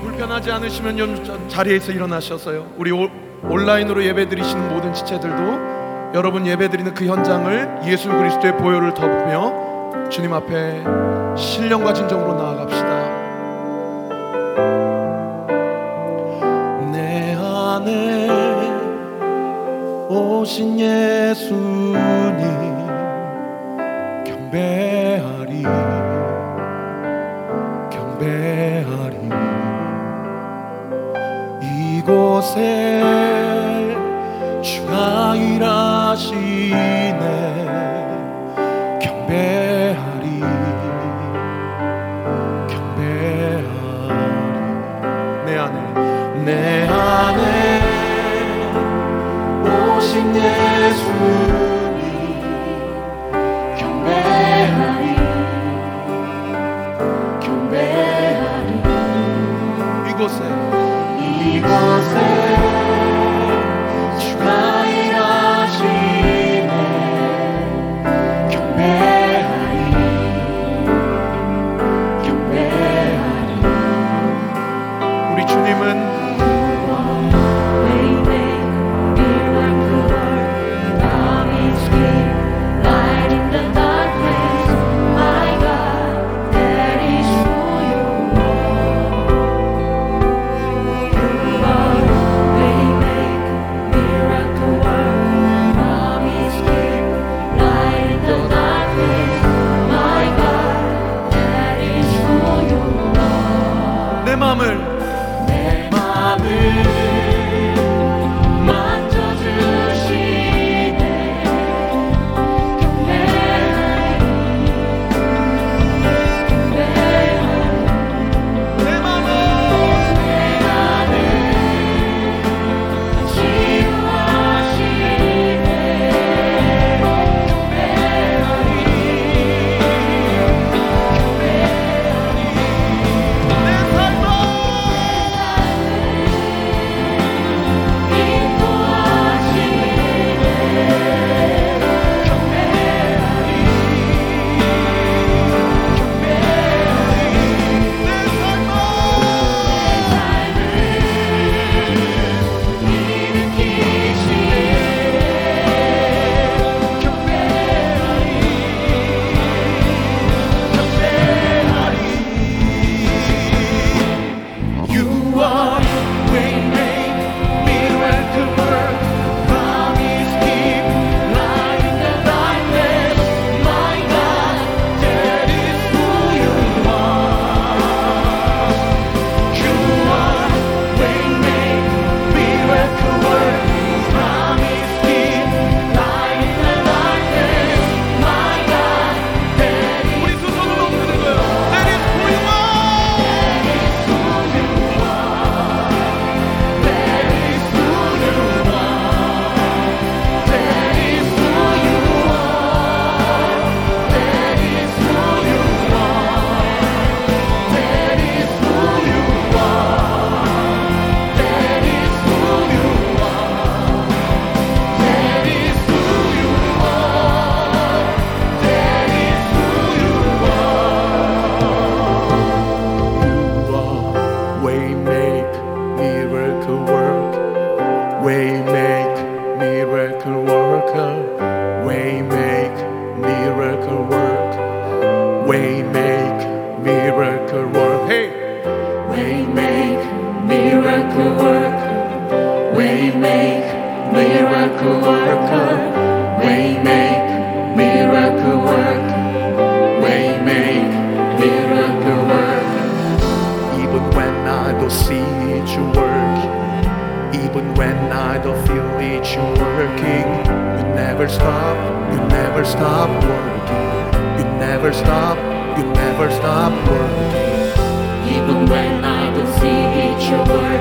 불편하지 않으시면 좀 자리에서 일어나셔서요, 우리 온라인으로 예배드리시는 모든 지체들도 여러분 예배드리는 그 현장을 예수 그리스도의 보혈을 덮으며 주님 앞에 신령과 진정으로 나아갑시다. 내 안에 오신 예수님 경배하리 경배하리 이곳에 주가 일하시네 경배하리 경배하리 내 안에 오신 예수 이곳에 주가 일하시네 경배하리 경배하리 우리 주님은 you never stop working, even when others see that you work.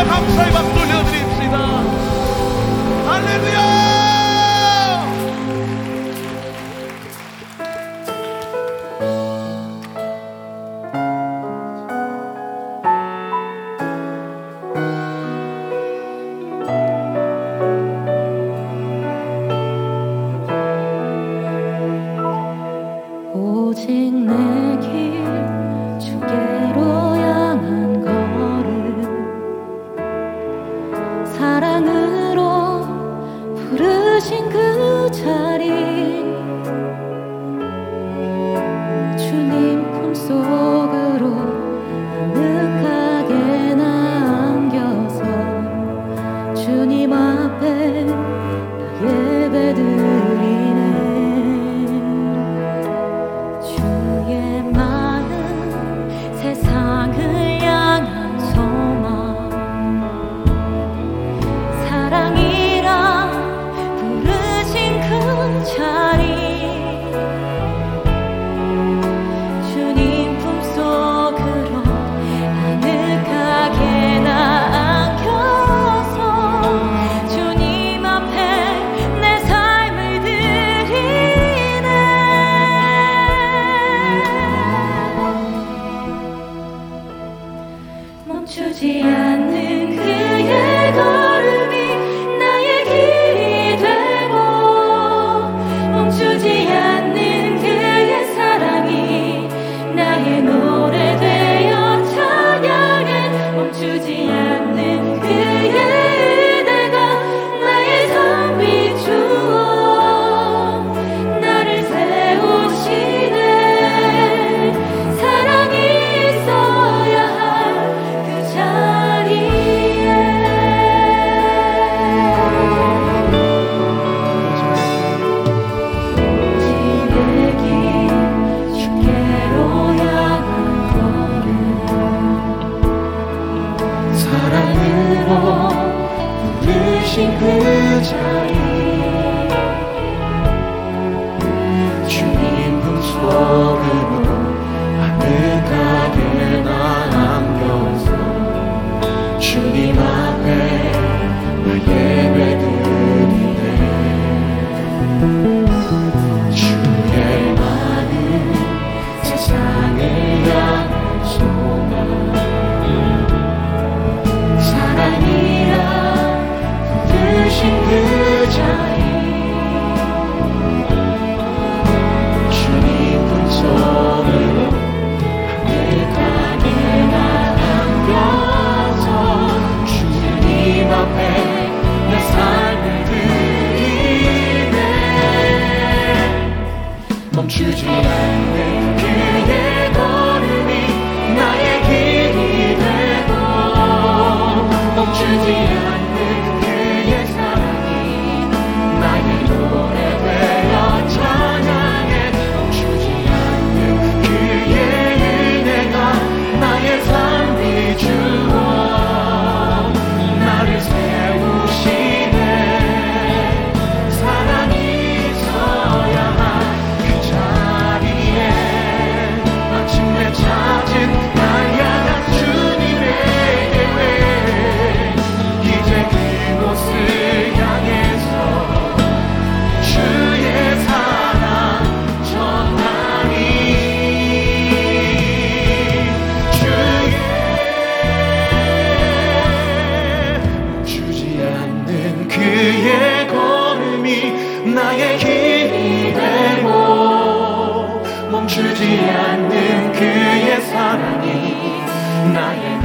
주님과 감사의 박수 돌려드립시다. 할렐루야. 멈추지 않는 그의 사랑이 나의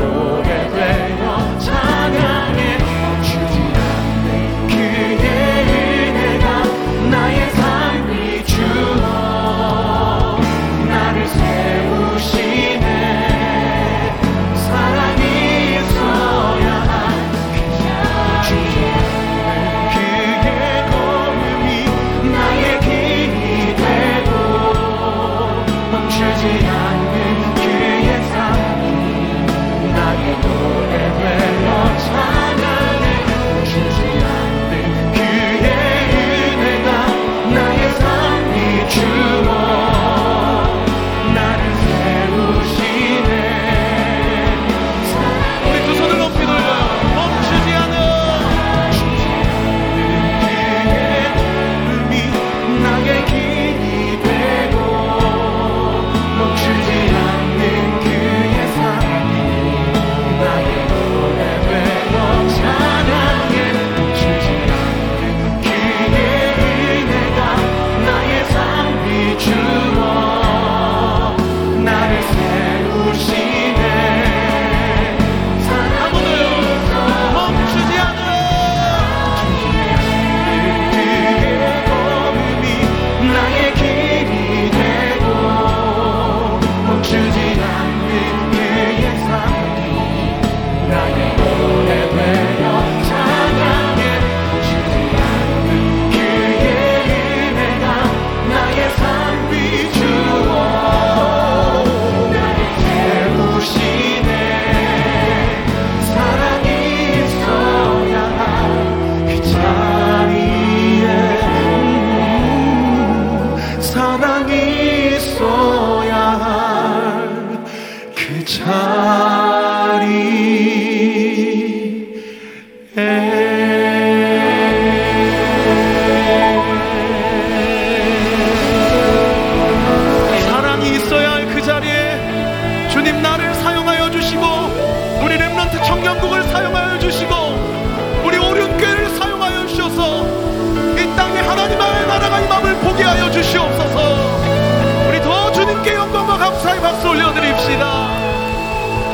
감사의 박수 올려드립시다.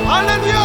할렐루야.